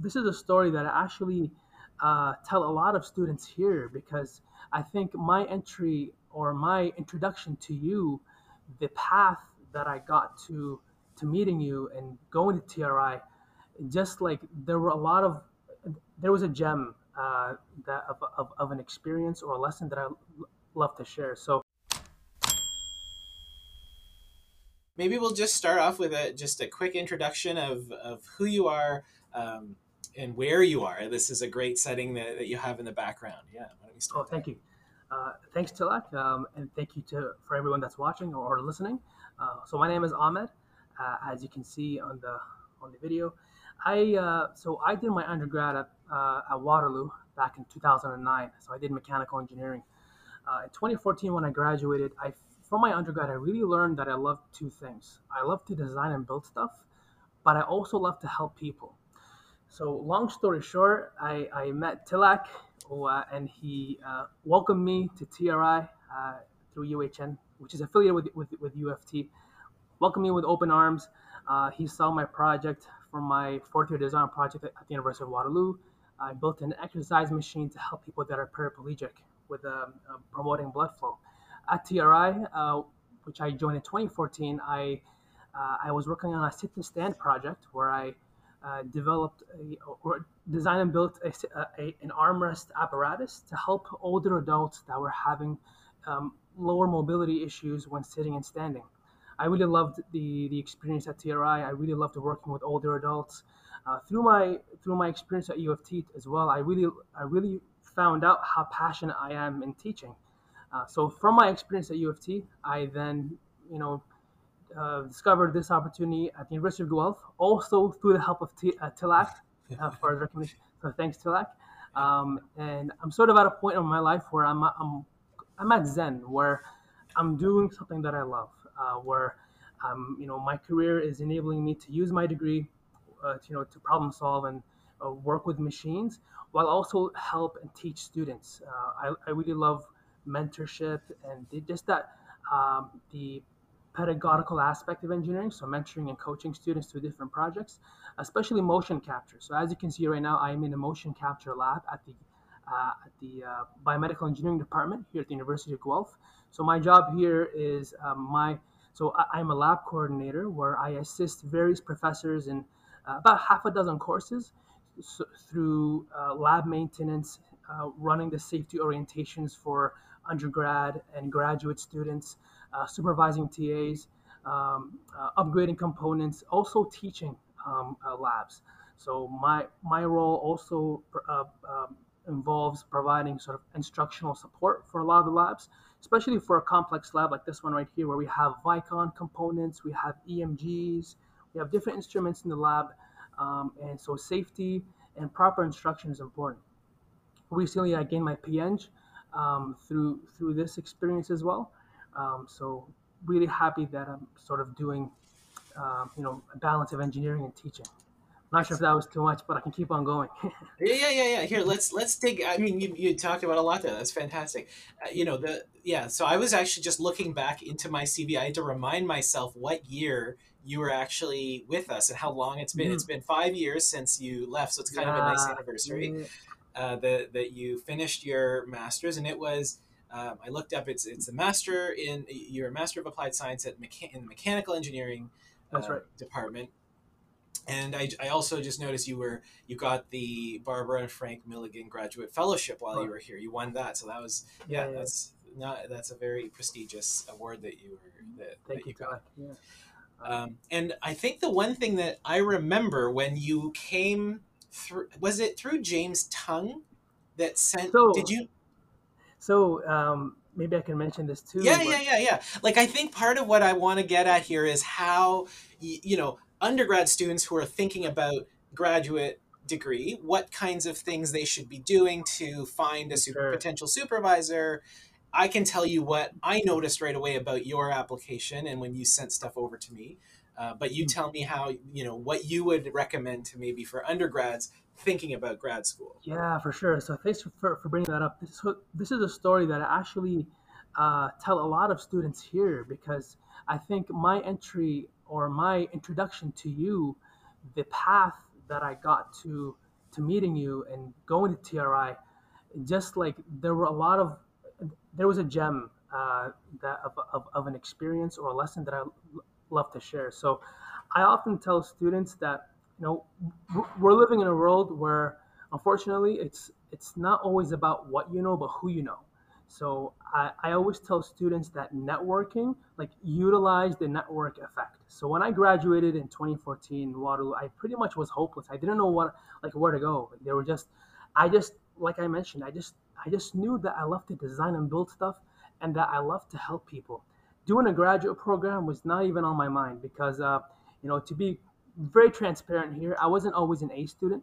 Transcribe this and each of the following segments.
this is a story that I actually tell a lot of students here, because I think my entry or my introduction to you, the path that I got to meeting you and going to TRI, just like there was a gem of an experience or a lesson that I love to share. So maybe we'll just start off with just a quick introduction of who you are and where you are. This is a great setting that you have in the background. Yeah, why don't we start? Oh, thank you. Thanks, Tilak, and thank you for everyone that's watching or listening. So my name is Ahmed, as you can see on the video. So I did my undergrad at Waterloo back in 2009. So I did mechanical engineering. In 2014, when I graduated, from my undergrad, I really learned that I love two things. I love to design and build stuff, but I also love to help people. So long story short, I met Tilak, and he welcomed me to TRI through UHN, which is affiliated with U of T. Welcomed me with open arms. He saw my project from my fourth-year design project at the University of Waterloo. I built an exercise machine to help people that are paraplegic with promoting blood flow. At TRI, which I joined in 2014, I was working on a sit-to-stand project where I developed designed and built an armrest apparatus to help older adults that were having lower mobility issues when sitting and standing. I really loved the experience at TRI. I really loved working with older adults. Through my experience at U of T as well, I really found out how passionate I am in teaching. So from my experience at U of T, I then discovered this opportunity at the University of Guelph, also through the help of Tilak for his recommendation. So thanks, Tilak. And I'm sort of at a point in my life where I'm at Zen, where I'm doing something that I love, where my career is enabling me to use my degree, to problem solve and work with machines, while also help and teach students. I really love mentorship and just that the pedagogical aspect of engineering, so mentoring and coaching students through different projects, especially motion capture. So as you can see right now, I am in the motion capture lab at the biomedical engineering department here at the University of Guelph. So my job here is I'm a lab coordinator, where I assist various professors in about half a dozen courses through lab maintenance, running the safety orientations for undergrad and graduate students, supervising TAs, upgrading components, also teaching labs. So my role also involves providing sort of instructional support for a lot of the labs, especially for a complex lab like this one right here, where we have Vicon components, we have EMGs, we have different instruments in the lab, and so safety and proper instruction is important. Recently, I gained my PEng through this experience as well. So really happy that I'm sort of doing, a balance of engineering and teaching. I'm not sure if that was too much, but I can keep on going. Yeah. Here, let's dig. I mean, you talked about a lot there. That's fantastic. So I was actually just looking back into my CV. I had to remind myself what year you were actually with us and how long it's been. Mm-hmm. It's been 5 years since you left, so it's kind of a nice anniversary that you finished your master's, and it was. I looked up. It's a master in. You're a master of applied science in the mechanical engineering department. And I also just noticed you got the Barbara and Frank Milligan Graduate Fellowship while you were here. You won that, so that was that's a very prestigious award that you were that you got. Yeah. And I think the one thing that I remember when you came through, was it through James Tung that sent? So, did you? So maybe I can mention this too. Yeah. Like, I think part of what I want to get at here is how, undergrad students who are thinking about graduate degree, what kinds of things they should be doing to find a potential supervisor. I can tell you what I noticed right away about your application and when you sent stuff over to me. But you tell me how, what you would recommend to maybe for undergrads thinking about grad school. Yeah, for sure. So thanks for bringing that up. This is a story that I actually tell a lot of students here, because I think my entry or my introduction to you, the path that I got to meeting you and going to TRI, just like there was a gem of an experience or a lesson that I love to share. So I often tell students that, you know, we're living in a world where, unfortunately, it's not always about what you know, but who you know. So I always tell students that networking, like, utilize the network effect. So when I graduated in 2014 in Waterloo, I pretty much was hopeless. I didn't know where to go. Like, I just knew that I love to design and build stuff, and that I love to help people. Doing a graduate program was not even on my mind because, you know, to be very transparent here, I wasn't always an A student.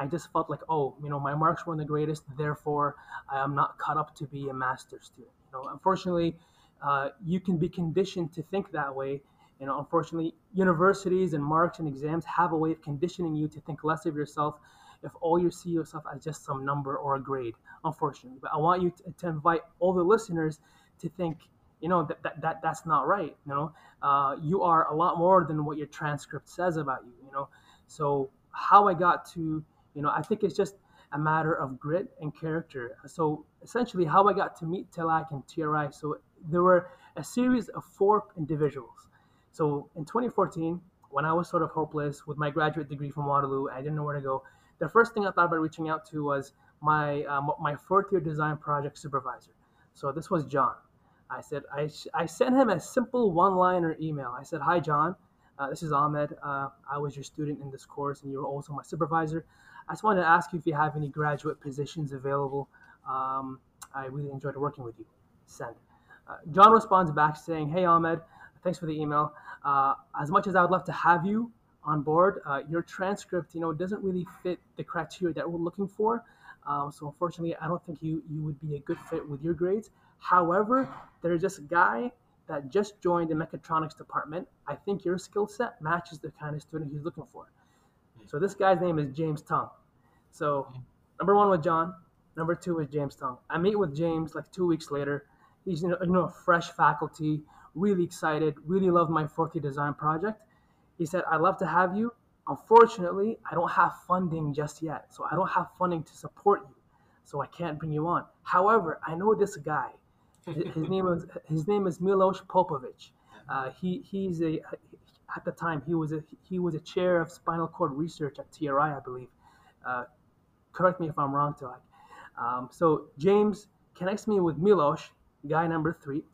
I just felt like, oh, you know, my marks weren't the greatest, therefore I am not cut up to be a master's student. You know, unfortunately, you can be conditioned to think that way. You know, unfortunately, universities and marks and exams have a way of conditioning you to think less of yourself if all you see yourself as just some number or a grade, unfortunately. But I want you to invite all the listeners to think, you know, that's not right. You know, you are a lot more than what your transcript says about you, you know. So how I got to, you know, I think it's just a matter of grit and character. So essentially how I got to meet Tilak and TRI. So there were a series of 4 individuals. So in 2014, when I was sort of hopeless with my graduate degree from Waterloo, I didn't know where to go. The first thing I thought about reaching out to was my 4th-year design project supervisor. So this was John. I said, I sent him a simple one-liner email. I said, "Hi, John. This is Ahmed. I was your student in this course, and you were also my supervisor. I just wanted to ask you if you have any graduate positions available. I really enjoyed working with you. Send." John responds back saying, "Hey, Ahmed, thanks for the email. As much as I would love to have you on board, your transcript, you know, doesn't really fit the criteria that we're looking for. So unfortunately, I don't think you would be a good fit with your grades. However, there's this guy that just joined the mechatronics department. I think your skill set matches the kind of student he's looking for." So this guy's name is James Tung. So number 1 was John. Number 2 was James Tung. I meet with James like 2 weeks later. He's, a fresh faculty, really excited, really loved my 4th-year design project. He said, "I'd love to have you. Unfortunately, I don't have funding just yet. So I don't have funding to support you. So I can't bring you on. However, I know this guy. His name is Miloš Popović. He was at the time a chair of spinal cord research at TRI, I believe. Correct me if I'm wrong, Tilak. So James connects me with Miloš, guy number 3.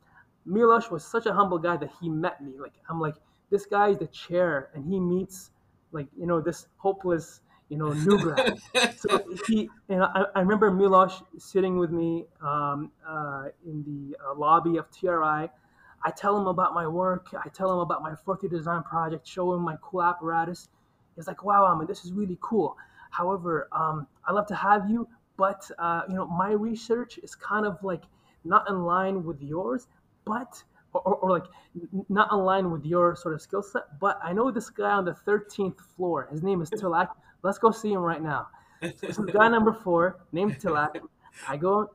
Miloš was such a humble guy that he met me. Like, I'm like, this guy is the chair, and he meets, like, you know, this hopeless, you know, new grad. So I remember Miloš sitting with me in the lobby of TRI. I tell him about my work. I tell him about my 4th-year design project, show him my cool apparatus. He's like, "Wow, I mean, this is really cool. However, I'd love to have you, but, my research is kind of like not in line with yours, but, or like not in line with your sort of skill set, but I know this guy on the 13th floor. His name is Tilak. Let's go see him right now." So this is guy number 4, named Tilak. I go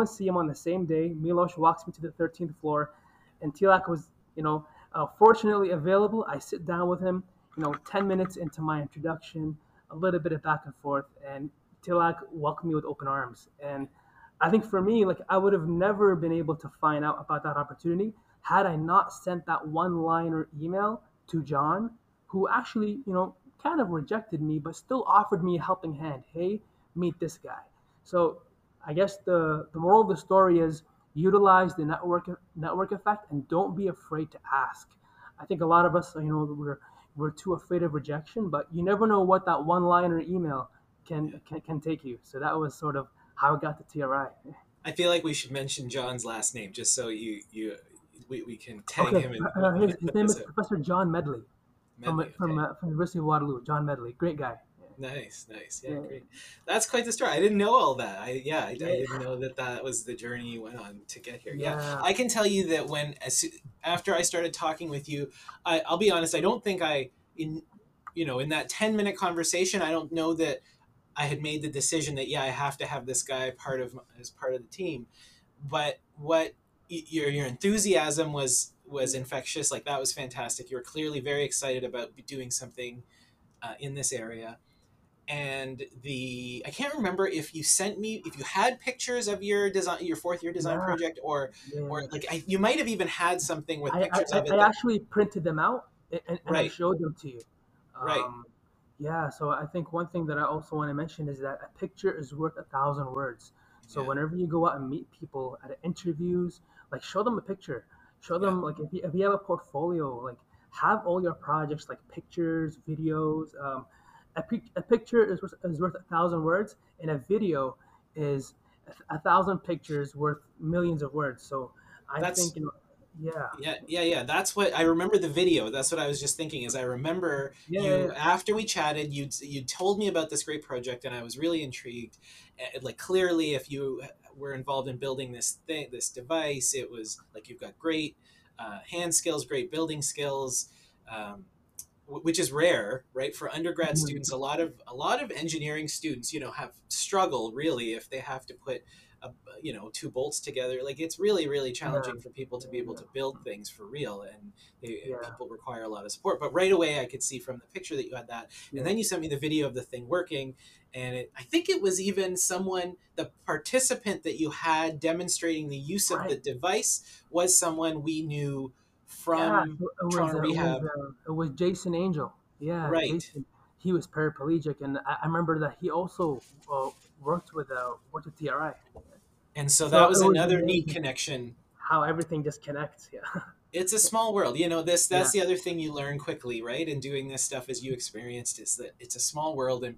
and see him on the same day. Miloš walks me to the 13th floor. And Tilak was, fortunately available. I sit down with him, 10 minutes into my introduction, a little bit of back and forth, and Tilak welcomed me with open arms. And I think for me, like, I would have never been able to find out about that opportunity had I not sent that one-liner email to John, who actually, kind of rejected me, but still offered me a helping hand. "Hey, meet this guy." So I guess the moral of the story is, utilize the network effect, and don't be afraid to ask. I think a lot of us, we're too afraid of rejection, but you never know what that one-liner email can take you. So that was sort of how I got to TRI. I feel like we should mention John's last name, just so we can tag him. His name is Professor John Medley from the University of Waterloo. John Medley, great guy. Nice. Yeah, great. That's quite the story. I didn't know all that. I didn't know that was the journey you went on to get here. Yeah. I can tell you that after I started talking with you, I'll be honest, I don't think in that 10-minute conversation, I don't know that I had made the decision that, I have to have this guy as part of the team. But what your enthusiasm was infectious. Like, that was fantastic. You were clearly very excited about doing something in this area. And I can't remember if you sent me, if you had pictures of your design, your fourth year design project, or like you might have even had something with pictures of it. I actually printed them out and I showed them to you. Yeah. So I think one thing that I also want to mention is that a picture is worth 1,000 words. So whenever you go out and meet people at interviews, like show them a picture, show them like if you have a portfolio, like have all your projects, like pictures, videos, a picture is worth 1,000 words, and a video is 1,000 pictures worth millions of words. So I think, you know, that's what I remember the video. That's what I was just thinking is I remember after we chatted, you told me about this great project and I was really intrigued. Like clearly if you were involved in building this thing, this device, it was like, you've got great hand skills, great building skills, which is rare, right? For undergrad students, a lot of engineering students, you know, struggle really if they have to put, you know, two bolts together. Like it's really, really challenging for people to be able to build things for real, and people require a lot of support. But right away, I could see from the picture that you had that, and then you sent me the video of the thing working, and I think it was even the participant that you had demonstrating the use of the device was someone we knew from Toronto Rehab. It was Jason Angel. Yeah, right. Jason. He was paraplegic, and I remember that he also worked with TRI. And so that was another neat connection. How everything just connects, It's a small world, you know. That's the other thing you learn quickly, right? And doing this stuff as you experienced is that it's a small world, and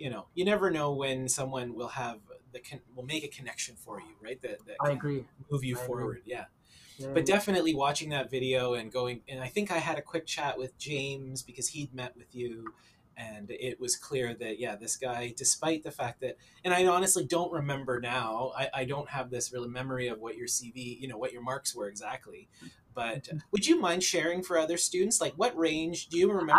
you know, you never know when someone will have will make a connection for you, right? That can move you forward, But definitely watching that video and going, and I think I had a quick chat with James because he'd met with you. And it was clear that, this guy, despite the fact that, and I honestly don't remember now, I don't have this really memory of what your CV, you know, what your marks were exactly. But would you mind sharing for other students? Like what range do you remember?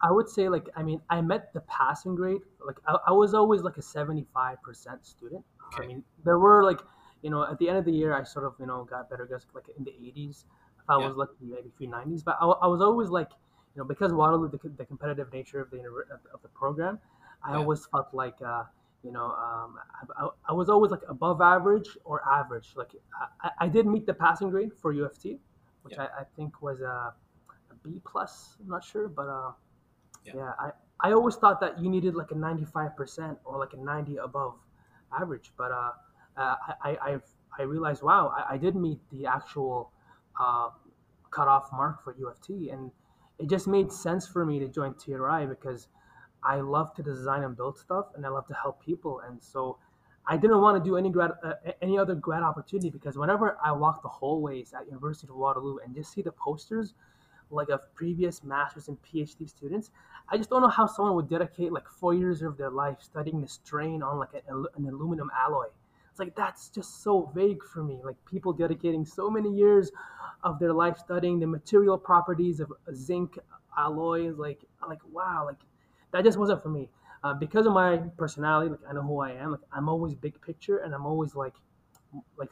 I would say like, I mean, I met the passing grade. Like I was always like a 75% student. Okay. I mean, there were like, you know, at the end of the year, I sort of, you know, got better grades like in the 80s. If I was lucky, maybe 390s. But I was always like, you know, because Waterloo, the competitive nature of the program, I always felt like, you know, I was always like above average or average. Like I did meet the passing grade for U of T, which I think was a B+. I'm not sure, but I always thought that you needed like a 95% or like a 90 above average. But I realized, wow, I did meet the actual cutoff mark for U of T, and it just made sense for me to join TRI because I love to design and build stuff, and I love to help people. And so I didn't want to do any other grad opportunity, because whenever I walk the hallways at University of Waterloo and just see the posters like of previous master's and PhD students, I just don't know how someone would dedicate like 4 years of their life studying the strain on like an aluminum alloy. It's like, that's just so vague for me. Like people dedicating so many years of their life studying the material properties of zinc alloys, like wow, like that just wasn't for me. Because of my personality, like I know who I am. Like I'm always big picture, and I'm always like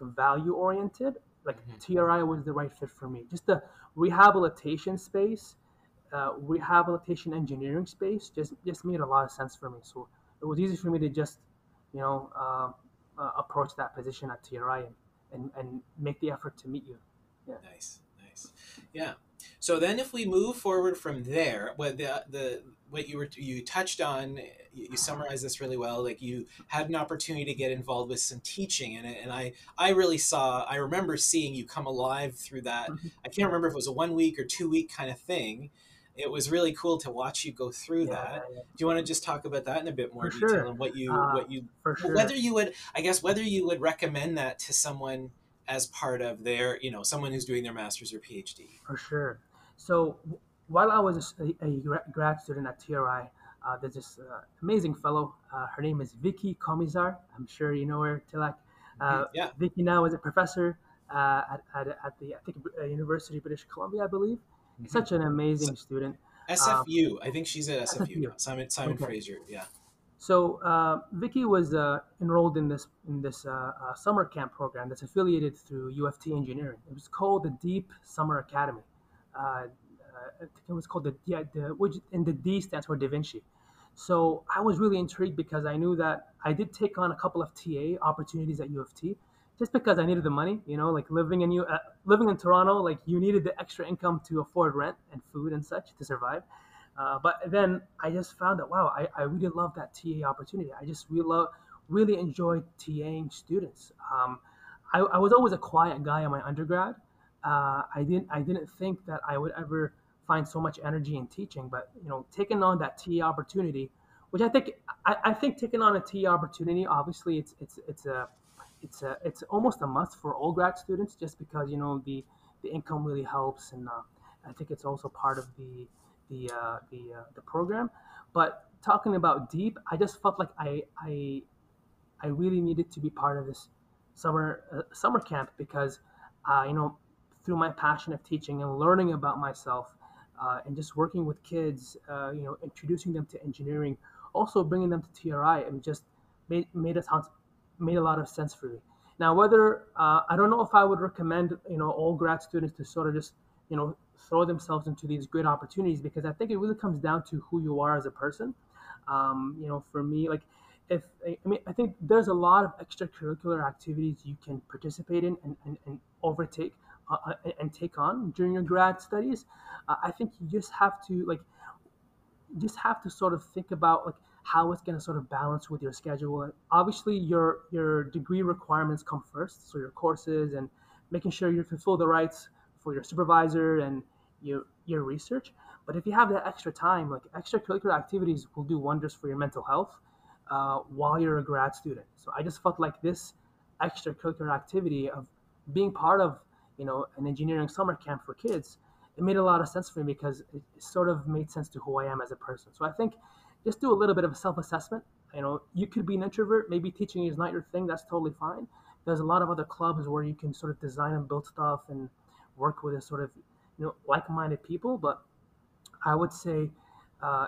value oriented. Like TRI was the right fit for me. Just the rehabilitation space, rehabilitation engineering space, just made a lot of sense for me. So it was easy for me to just, you know, approach that position at TRI and make the effort to meet you. Yeah. Nice. Yeah. So then if we move forward from there, you touched on, you summarized this really well, like you had an opportunity to get involved with some teaching in it. And I remember seeing you come alive through that. I can't remember if it was a 1 week or 2 week kind of thing. It was really cool to watch you go through that. Do you want to just talk about that in a bit more detail and whether you would recommend that to someone as part of their, you know, someone who's doing their master's or PhD? For sure. So while I was a grad student at TRI, there's this amazing fellow. Her name is Vicky Komisar. I'm sure you know her, Tilak. Vicky now is a professor at University of British Columbia, I believe. Mm-hmm. Such an amazing student. SFU. I think she's at SFU. Simon Fraser. Yeah. So Vicky was enrolled in this summer camp program that's affiliated through U of T Engineering. It was called the Deep Summer Academy. it was called which and the D stands for Da Vinci. So I was really intrigued because I knew that I did take on a couple of TA opportunities at U of T just because I needed the money, you know, like living in Toronto, like you needed the extra income to afford rent and food and such to survive. But then I just found that, wow, I really love that TA opportunity. I just really enjoyed TAing students. I was always a quiet guy in my undergrad. I didn't think that I would ever find so much energy in teaching, but you know, taking on that TA opportunity, which I think taking on a TA opportunity, obviously it's almost a must for all grad students, just because you know the income really helps, and I think it's also part of the program. But talking about Deep, I just felt like I really needed to be part of this summer camp because you know, through my passion of teaching and learning about myself, and just working with kids, you know, introducing them to engineering, also bringing them to TRI, and just made a lot of sense for me. Now, whether I don't know if I would recommend, you know, all grad students to sort of just, you know, throw themselves into these great opportunities, because I think it really comes down to who you are as a person. You know, for me, like I think there's a lot of extracurricular activities you can participate in and overtake. And take on during your grad studies. I think you just have to sort of think about like how it's going to sort of balance with your schedule. And obviously, your degree requirements come first, so your courses and making sure you fulfill the rights for your supervisor and your research. But if you have that extra time, like extracurricular activities will do wonders for your mental health while you're a grad student. So I just felt like this extracurricular activity of being part of, you know, an engineering summer camp for kids, it made a lot of sense for me because it sort of made sense to who I am as a person. So I think just do a little bit of a self-assessment. You know, you could be an introvert. Maybe teaching is not your thing. That's totally fine. There's a lot of other clubs where you can sort of design and build stuff and work with a sort of, you know, like-minded people. But I would say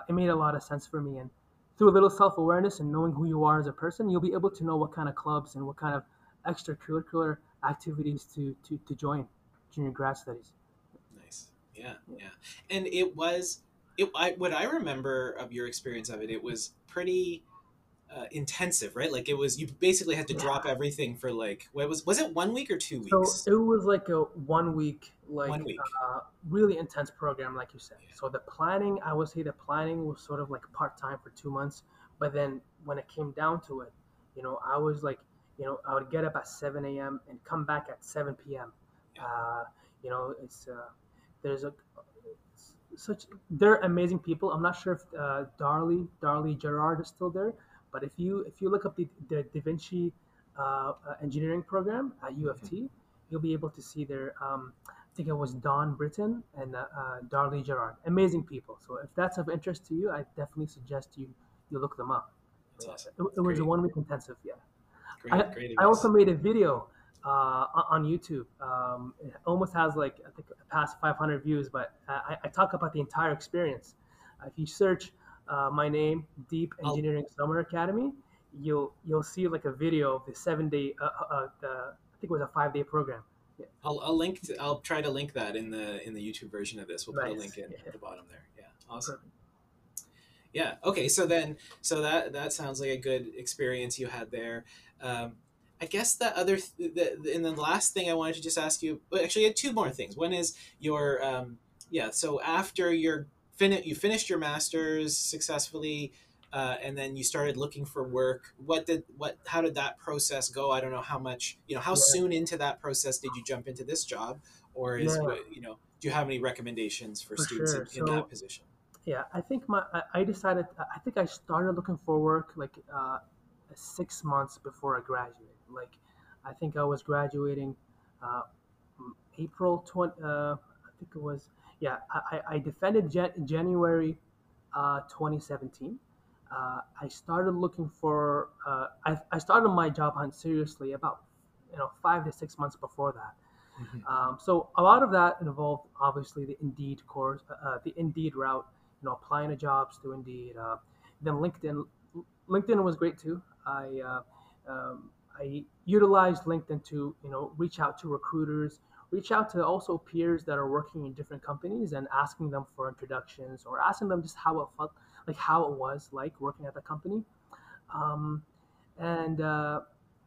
it made a lot of sense for me. And through a little self-awareness and knowing who you are as a person, you'll be able to know what kind of clubs and what kind of extracurricular activities to join junior grad studies. Nice. Yeah. And it was, what I remember of your experience of it, it was pretty intensive, right? Like it was, you basically had to drop everything for like, was it 1 week or 2 weeks? So it was like a 1 week, really intense program, like you said. Yeah. So the planning, I would say the planning was sort of like part-time for 2 months. But then when it came down to it, you know, I was like, you know, I would get up at 7 a.m. and come back at 7 p.m. You know, it's they're amazing people. I'm not sure if Darla Girard is still there, but if you look up the Da Vinci engineering program at U of T, you'll be able to see their. I think it was Don Britton and Darla Girard. Amazing people. So if that's of interest to you, I definitely suggest you look them up. That's awesome. It was a 1 week intensive. Yeah. Great I also made a video on YouTube. It almost has like I think past 500 views, but I talk about the entire experience. If you search my name, Deep Engineering Summer Academy, you'll see like a video of the 7 day. I think it was a 5 day program. Yeah. I'll try to link that in the YouTube version of this. We'll put a link in at the bottom there. Yeah, awesome. Perfect. Yeah. Okay. So that sounds like a good experience you had there. I guess and the last thing I wanted to just ask you, well, actually, I had two more things. One is your, So after you finished your master's successfully, and then you started looking for work. How did that process go? I don't know how much, you know, how soon into that process did you jump into this job, or you know, do you have any recommendations for students in that position? Yeah, I think I started looking for work like 6 months before I graduated. Like, I think I was graduating April 20, I defended January 2017. I started looking for, I started my job hunt seriously about, you know, 5 to 6 months before that. Mm-hmm. So a lot of that involved obviously the Indeed route. You know, applying to jobs through Indeed. Then LinkedIn. LinkedIn was great too. I utilized LinkedIn to, you know, reach out to recruiters, reach out to also peers that are working in different companies and asking them for introductions, or asking them just how it felt, like how it was like working at the company.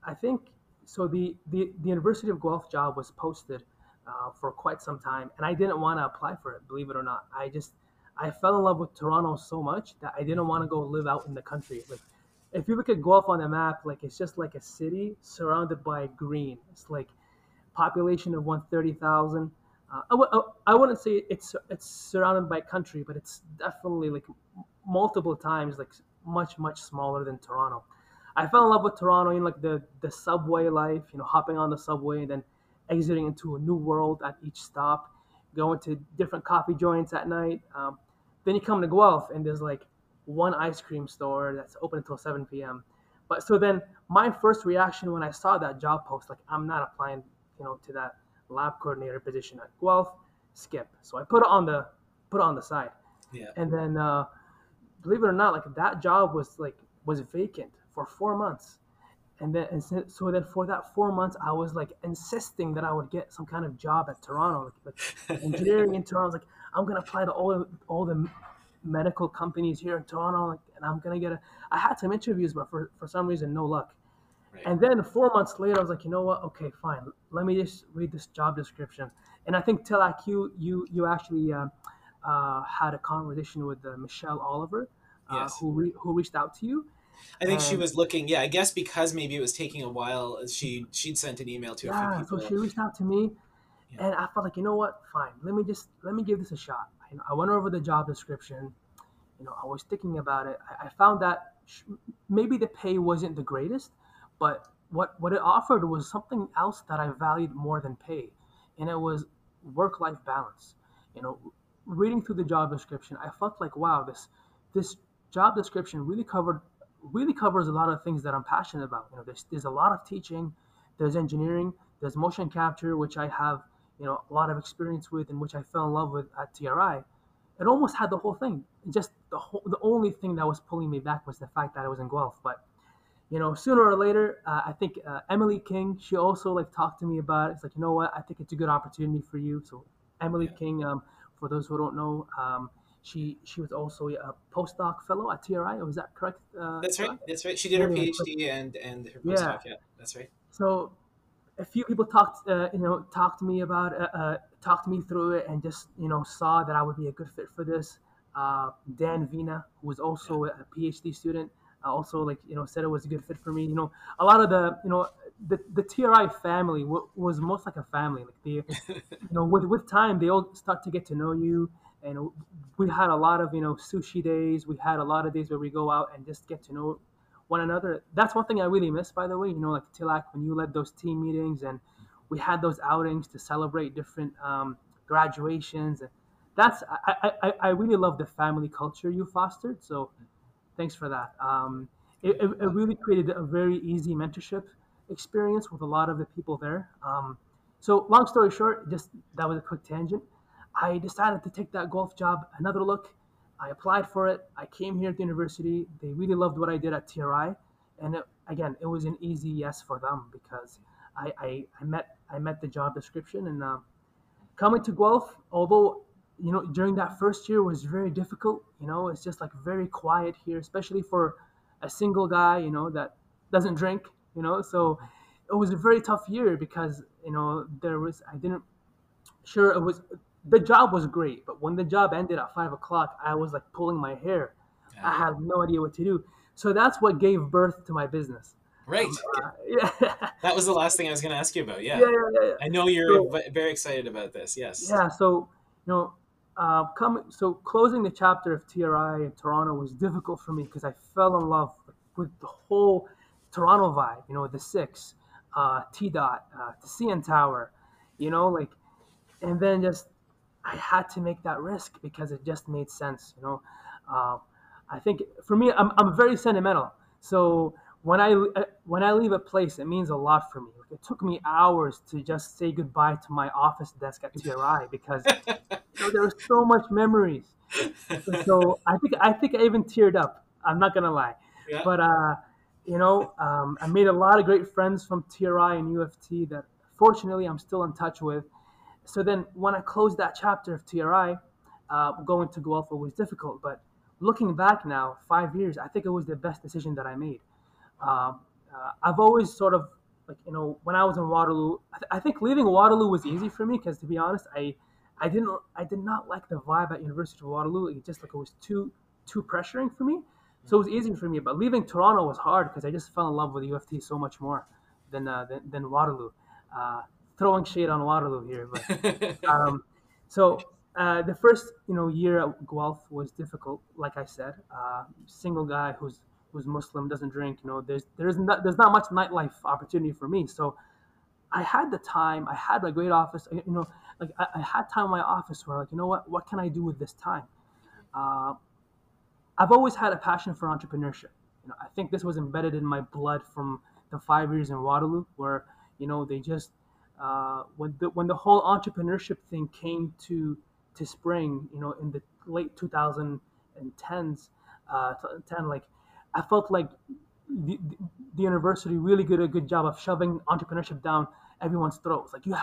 I think, so the University of Guelph job was posted for quite some time, and I didn't want to apply for it, believe it or not. I fell in love with Toronto so much that I didn't want to go live out in the country. Like, if you look at Guelph on the map, like, it's just like a city surrounded by green. It's like population of 130,000. I wouldn't say it's surrounded by country, but it's definitely like multiple times like much smaller than Toronto. I fell in love with Toronto in like the subway life, you know, hopping on the subway and then exiting into a new world at each stop, going to different coffee joints at night. Then you come to Guelph and there's like one ice cream store that's open until 7 p.m. But so then my first reaction when I saw that job post, like, I'm not applying, you know, to that lab coordinator position at Guelph. Skip. So I put it on the side. Yeah. And then believe it or not, like, that job was vacant for 4 months. And so then for that 4 months, I was like insisting that I would get some kind of job at Toronto, like engineering in Toronto. I was like, I'm gonna apply to all the medical companies here in Toronto, like, and I'm gonna get I had some interviews, but for some reason, no luck. Right. And then 4 months later, I was like, you know what? Okay, fine. Let me just read this job description. And I think, Tilak, you actually had a conversation with Michelle Oliver, yes, who reached out to you. I think she was looking, yeah, I guess because maybe it was taking a while, she'd sent an email to a few people. So she reached out to me, yeah, and I felt like, you know what, fine, let me give this a shot. I went over the job description, you know, I was thinking about it. I found that maybe the pay wasn't the greatest, but what it offered was something else that I valued more than pay, and it was work-life balance. You know, reading through the job description, I felt like, wow, this job description really covers a lot of things that I'm passionate about. You know, there's a lot of teaching, there's engineering, there's motion capture, which I have, you know, a lot of experience with and which I fell in love with at TRI. It almost had the whole thing. Just the only thing that was pulling me back was the fact that I was in Guelph. But, you know, sooner or later, I think Emily King, she also like talked to me about it. It's like, you know what, I think it's a good opportunity for you. So Emily King, for those who don't know, she was also a postdoc fellow at TRI. Was that correct? That's right. That's right. She did her PhD and her postdoc. Yeah, that's right. So a few people talked me through it, and just, you know, saw that I would be a good fit for this. Dan Viña, who was also a PhD student, also, like, you know, said it was a good fit for me. You know, a lot of the, you know, the TRI family was most like a family. Like, they, you know, with time, they all start to get to know you. And we had a lot of, you know, sushi days. We had a lot of days where we go out and just get to know one another. That's one thing I really miss, by the way, you know, like, Tilak, when you led those team meetings and we had those outings to celebrate different graduations. That's, I really love the family culture you fostered. So thanks for that. It really created a very easy mentorship experience with a lot of the people there. So long story short, just that was a quick tangent. I decided to take that Guelph job another look. I applied for it. I came here at the university. They really loved what I did at TRI, and it was an easy yes for them because I met the job description. And coming to Guelph, although, you know, during that first year was very difficult. You know, it's just like very quiet here, especially for a single guy, you know, that doesn't drink. You know, so it was a very tough year because, you know, the job was great, but when the job ended at 5 o'clock, I was like pulling my hair. Yeah. I had no idea what to do. So that's what gave birth to my business. Right. Yeah. That was the last thing I was going to ask you about. Yeah. Yeah. I know you're very excited about this. Yes. Yeah. So, you know, closing the chapter of TRI in Toronto was difficult for me because I fell in love with the whole Toronto vibe. You know, the 6, T-Dot, the CN Tower. You know, like, and then just, I had to make that risk because it just made sense, you know. I think for me, I'm very sentimental. So when I leave a place, it means a lot for me. Like, it took me hours to just say goodbye to my office desk at TRI because, you know, there was so much memories. So I think I even teared up. I'm not gonna lie, yeah. But you know, I made a lot of great friends from TRI and U of T that fortunately I'm still in touch with. So then when I closed that chapter of TRI, going to Guelph was difficult. But looking back now, 5 years, I think it was the best decision that I made. I've always sort of, like, you know, when I was in Waterloo, I think leaving Waterloo was easy for me because, to be honest, I did not like the vibe at University of Waterloo. It just, like, it was too pressuring for me. So it was easy for me. But leaving Toronto was hard because I just fell in love with U of T so much more than Waterloo. Throwing shade on Waterloo here, but the first year at Guelph was difficult. Like I said, single guy who's Muslim, doesn't drink. There's not much nightlife opportunity for me. So I had the time. I had a great office. I had time in my office where, like, you know what can I do with this time? I've always had a passion for entrepreneurship. I think this was embedded in my blood from the 5 years in Waterloo, where they just when the whole entrepreneurship thing came to spring, in the late 2010s, like, I felt like the university really did a good job of shoving entrepreneurship down everyone's throats. Like, you're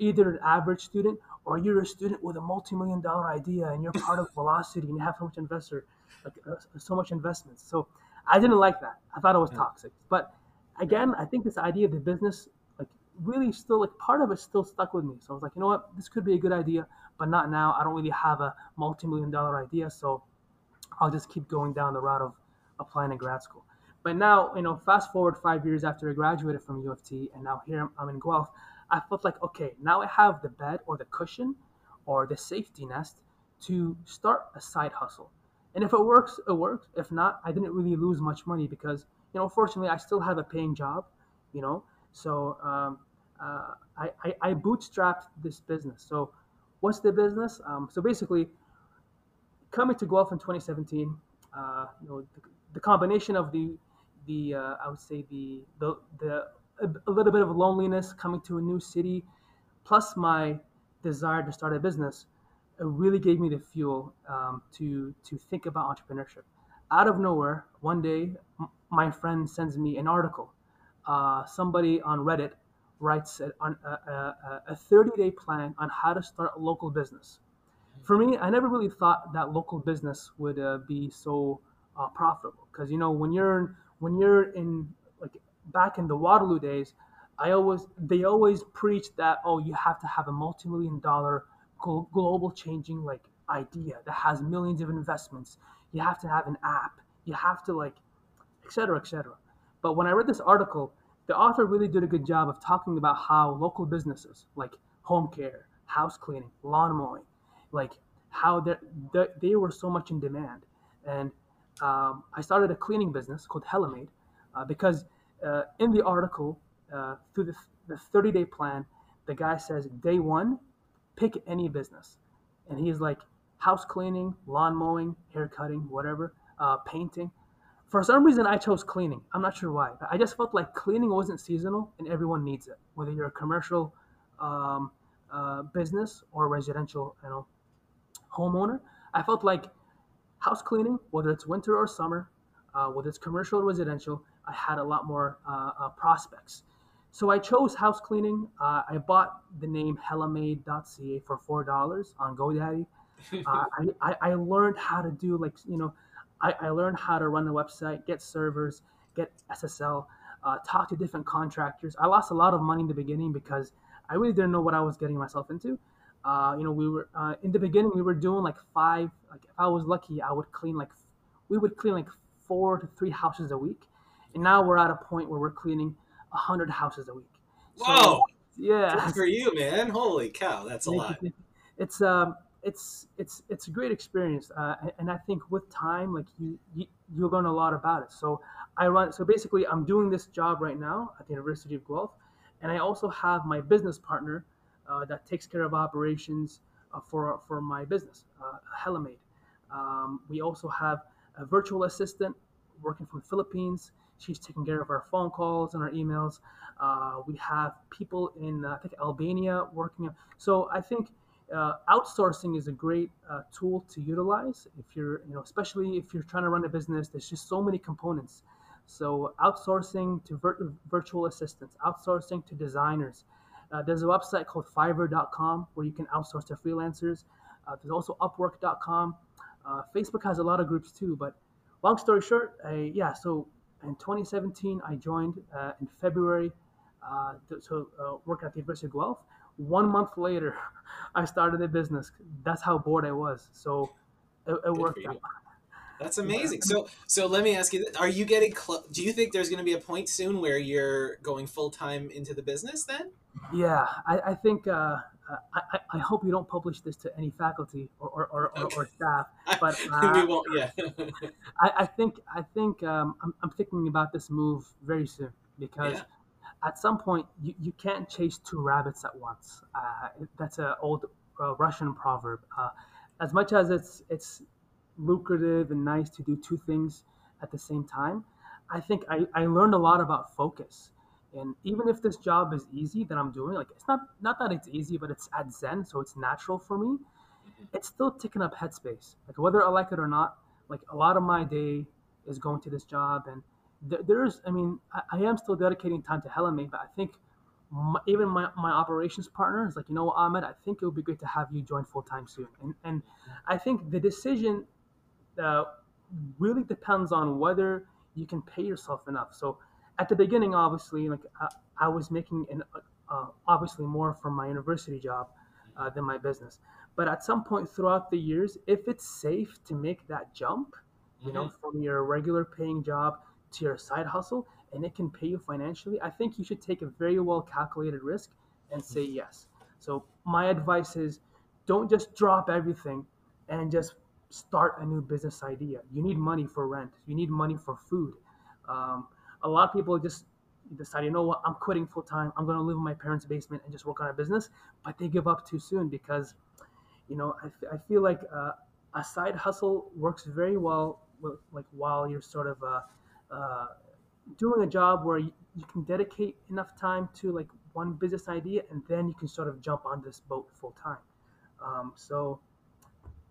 either an average student or you're a student with a multi-million-dollar idea and you're part of Velocity and you have so much investments. So I didn't like that. I thought it was toxic. But again, I think this idea of the business, like, really still, like, part of it still stuck with me. So I was like, you know what, this could be a good idea, but not now. I don't really have a multi-million-dollar idea, so I'll just keep going down the route of applying to grad school. But now, fast forward 5 years after I graduated from U of T, and now here I'm in Guelph, I felt like, okay, now I have the bed or the cushion or the safety nest to start a side hustle. And if it works, it works. If not, I didn't really lose much money because, fortunately, I still have a paying job, So I bootstrapped this business. So what's the business? So basically, coming to Guelph in 2017, the combination of a little bit of loneliness coming to a new city, plus my desire to start a business, it really gave me the fuel to think about entrepreneurship. Out of nowhere, one day, my friend sends me an article. Somebody on Reddit writes a 30-day plan on how to start a local business. For me, I never really thought that local business would be so profitable because when you're in like back in the Waterloo days, they always preached that, oh, you have to have a multi-million-dollar global changing, like, idea that has millions of investments. You have to have an app. You have to, like, et cetera, et cetera. But when I read this article, the author really did a good job of talking about how local businesses like home care, house cleaning, lawn mowing, like, how they were so much in demand. And I started a cleaning business called Hellamaid because in the article, through the 30-day plan, the guy says, day one, pick any business. And he's like, house cleaning, lawn mowing, hair cutting, whatever, painting. For some reason, I chose cleaning. I'm not sure why. I just felt like cleaning wasn't seasonal and everyone needs it, whether you're a commercial business or residential, homeowner. I felt like house cleaning, whether it's winter or summer, whether it's commercial or residential, I had a lot more prospects. So I chose house cleaning. I bought the name hellamaid.ca for $4 on GoDaddy. I learned how to do, like, I learned how to run a website, get servers, get SSL, talk to different contractors. I lost a lot of money in the beginning because I really didn't know what I was getting myself into. We were in the beginning. We were doing like five. Like, if I was lucky, we would clean 4 to 3 houses a week, and now we're at a point where we're cleaning 100 houses a week. Whoa! So, yeah, good for you, man. Holy cow, that's a lot. It's a great experience, and I think with time, like, you learn a lot about it. So basically, I'm doing this job right now at the University of Guelph, and I also have my business partner that takes care of operations for my business, Hellamaid. We also have a virtual assistant working from the Philippines. She's taking care of our phone calls and our emails. We have people in Albania working. So I think. Outsourcing is a great tool to utilize if you're, especially if you're trying to run a business. There's just so many components. So outsourcing to virtual assistants, outsourcing to designers, There's a website called fiverr.com where you can outsource to freelancers. There's also upwork.com. Facebook has a lot of groups too, but long story short, so in 2017, I joined in February, working at the University of Guelph. 1 month later, I started a business. That's how bored I was. So it worked out. That's amazing. So let me ask you, are you getting close? Do you think there's going to be a point soon where you're going full time into the business then? Yeah, I think, I hope you don't publish this to any faculty or staff, but we won't, yeah. I'm thinking about this move very soon, because at some point you can't chase two rabbits at once. That's an old Russian proverb. As much as it's lucrative and nice to do two things at the same time, I think I learned a lot about focus. And even if this job is easy that I'm doing, like it's not that it's easy, but it's at Zen, so it's natural for me. It's still taking up headspace. Like whether I like it or not, like a lot of my day is going to this job. And I am still dedicating time to Hellamaid, but I think even my operations partner is like, you know, Ahmed, I think it would be great to have you join full time soon. And I think the decision really depends on whether you can pay yourself enough. So at the beginning, obviously, like I was making obviously more from my university job than my business. But at some point throughout the years, if it's safe to make that jump, you know, from your regular paying job to your side hustle, and it can pay you financially, I think you should take a very well calculated risk and say yes. So my advice is, don't just drop everything and just start a new business idea. You need money for rent. You need money for food. A lot of people just decide, you know what, I'm quitting full time. I'm going to live in my parents' basement and just work on a business. But they give up too soon because, you know, I feel like a side hustle works very well, like while you're sort of doing a job where you can dedicate enough time to like one business idea, and then you can sort of jump on this boat full time.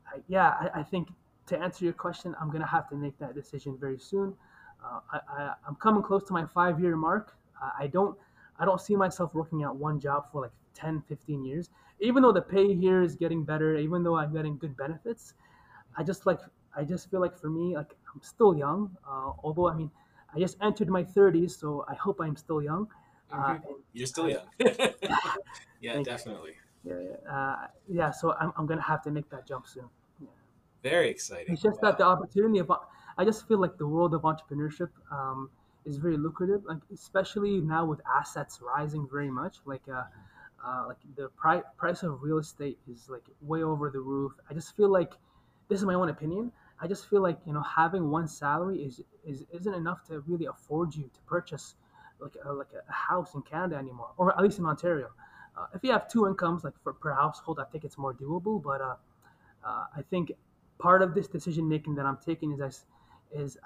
I think to answer your question, I'm going to have to make that decision very soon. I'm coming close to my 5-year mark. I don't see myself working at one job for like 10, 15 years, even though the pay here is getting better, even though I'm getting good benefits. I just feel like for me, like I'm still young. Although, I mean, I just entered my 30s, so I hope I'm still young. You're still young. Yeah, definitely. So I'm going to have to make that jump soon. Yeah. Very exciting. It's just that the opportunity of, I just feel like the world of entrepreneurship is very lucrative, like especially now with assets rising very much. Like the price of real estate is like way over the roof. I just feel like, this is my own opinion, I just feel like, you know, having one salary isn't enough to really afford you to purchase like a house in Canada anymore, or at least in Ontario. If you have two incomes like per household, I think it's more doable. But I think part of this decision making that I'm taking is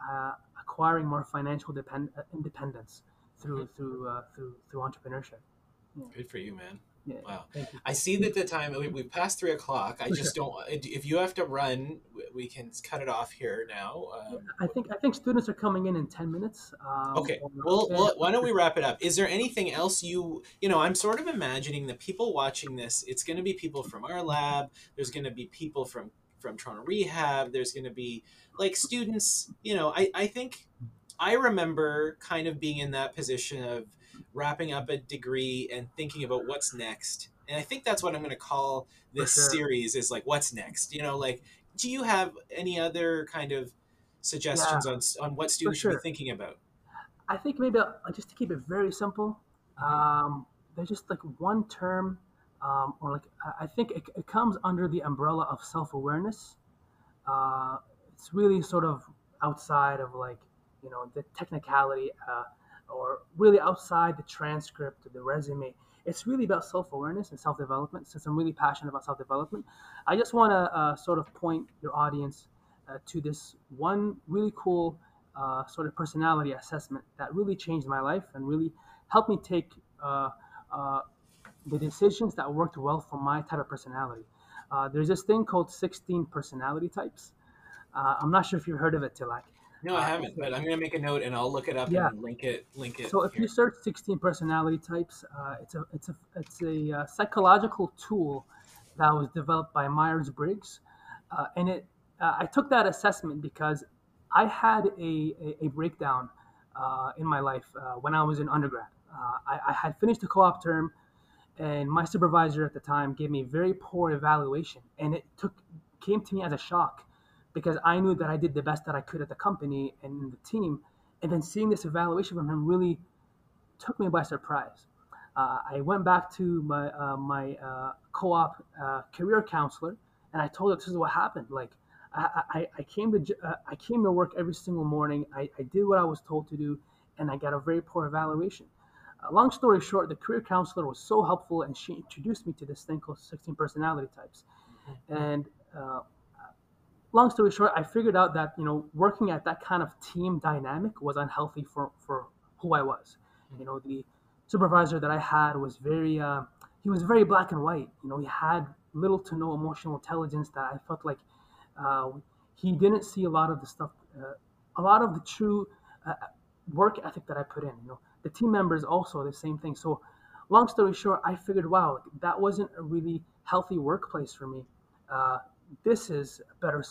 acquiring more financial independence through entrepreneurship. Yeah. Good for you, man. Yeah. Wow. I see that the time we've passed 3 o'clock. I just don't. If you have to run, we can cut it off here now. I think students are coming in 10 minutes. Okay. Well, why don't we wrap it up? Is there anything else you know? I'm sort of imagining the people watching this. It's going to be people from our lab. There's going to be people from Toronto Rehab. There's going to be like students, you know, I think I remember kind of being in that position of wrapping up a degree and thinking about what's next. And I think that's what I'm going to call this series is like, what's next? You know, like, do you have any other kind of suggestions on what students should be thinking about? I think maybe just to keep it very simple, there's just like one term, I think it comes under the umbrella of self-awareness. It's really sort of outside of like, you know, the technicality or really outside the transcript or the resume. It's really about self-awareness and self-development. Since I'm really passionate about self-development, I just want to sort of point your audience to this one really cool sort of personality assessment that really changed my life and really helped me take the decisions that worked well for my type of personality. There's this thing called 16 personality types. I'm not sure if you've heard of it, Tilak. No, I haven't, but I'm going to make a note and I'll look it up and link it. So if you search 16 personality types, it's a psychological tool that was developed by Myers-Briggs. And it, I took that assessment because I had a breakdown in my life when I was in undergrad. I had finished the co-op term and my supervisor at the time gave me a very poor evaluation. And it came to me as a shock, because I knew that I did the best that I could at the company and the team. And then seeing this evaluation from him really took me by surprise. I went back to my my co-op career counselor, and I told her this is what happened. Like I came to work every single morning. I did what I was told to do, and I got a very poor evaluation. Long story short, the career counselor was so helpful, and she introduced me to this thing called 16 personality types. And long story short, I figured out that, you know, working at that kind of team dynamic was unhealthy for who I was. You know, the supervisor that I had was very black and white. You know, he had little to no emotional intelligence that I felt like he didn't see a lot of the stuff, a lot of the true work ethic that I put in. You know, the team members also the same thing. So long story short, I figured, wow, that wasn't a really healthy workplace for me. This is a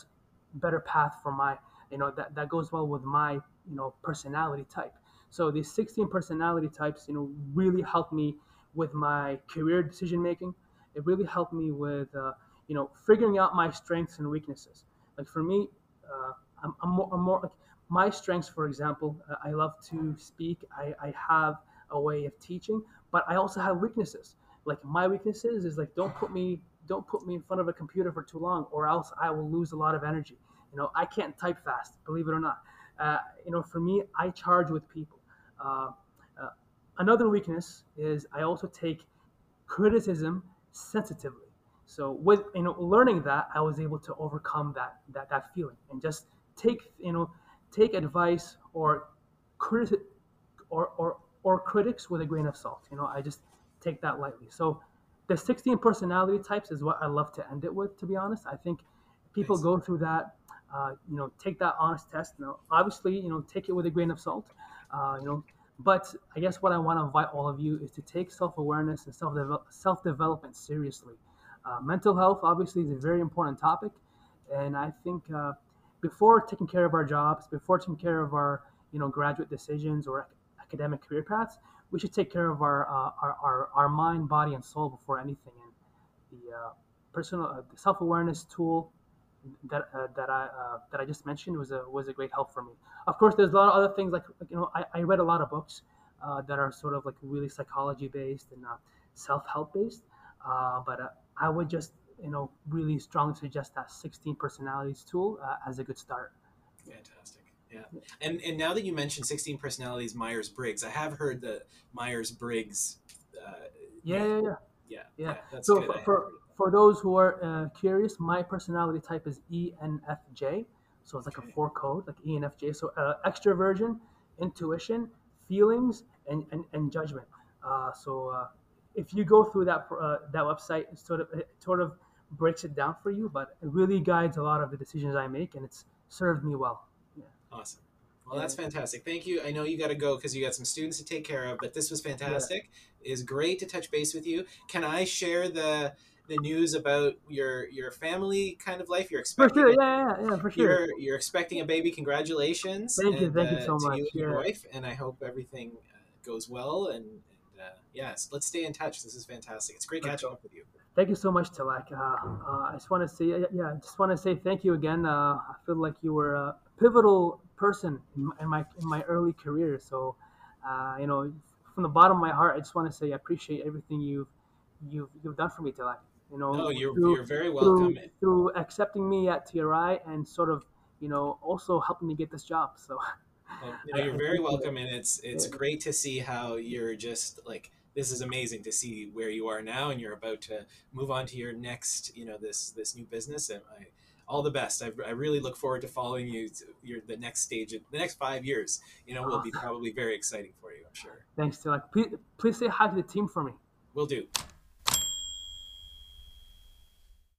better path for my, you know, that goes well with my, you know, personality type. So these 16 personality types, you know, really helped me with my career decision making. It really helped me with, you know, figuring out my strengths and weaknesses. Like for me, I'm more like my strengths, for example, I love to speak. I have a way of teaching, but I also have weaknesses. Like my weaknesses is like, don't put me in front of a computer for too long, or else I will lose a lot of energy. You know, I can't type fast, believe it or not. You know, for me, I charge with people. Another weakness is I also take criticism sensitively. So with, you know, learning that, I was able to overcome that feeling and just take advice or critics with a grain of salt. You know, I just take that lightly. So the 16 personality types is what I love to end it with, to be honest. I think people go through that, you know, take that honest test. Now, obviously, you know, take it with a grain of salt, you know, but I guess what I want to invite all of you is to take self-awareness and self-development seriously. Mental health, obviously, is a very important topic. And I think before taking care of our jobs, before taking care of our, you know, graduate decisions or academic career paths, we should take care of our mind, body, and soul before anything. And the the self-awareness tool that I just mentioned was a great help for me. Of course, there's a lot of other things like you know, I read a lot of books that are sort of like really psychology based and self-help based. But I would just, you know, really strongly suggest that 16 personalities tool as a good start. Fantastic. Yeah. And now that you mentioned 16 personalities, Myers-Briggs, I have heard the Myers-Briggs. That's so good. For those who are curious, my personality type is ENFJ. So it's like a 4-code, like ENFJ. So extroversion, intuition, feelings, and judgment. So if you go through that website, it sort of breaks it down for you, but it really guides a lot of the decisions I make, and it's served me well. Awesome. Well, that's fantastic. Thank you. I know you got to go because you got some students to take care of, but this was fantastic. Yeah. It's great to touch base with you. Can I share the news about your family kind of life? You're expecting for sure. You're expecting a baby. Congratulations. Thank you so much. To you and your wife, and I hope everything goes well. And yes, let's stay in touch. This is fantastic. It's great catching up with you. Thank you so much, Tilak. I just want to say thank you again. I feel like you were pivotal person in my early career. So, you know, from the bottom of my heart, I just want to say I appreciate everything you've done for me, Tilak. You know, you're very welcome. Through accepting me at TRI and sort of, you know, also helping me get this job. So, you're very welcome, and it's great to see how you're just like. This is amazing to see where you are now, and you're about to move on to your next, you know, this new business. And all the best. I really look forward to following you to the next stage. The next 5 years, you know, will be probably very exciting for you, I'm sure. Thanks, Tilak. Please say hi to the team for me. Will do.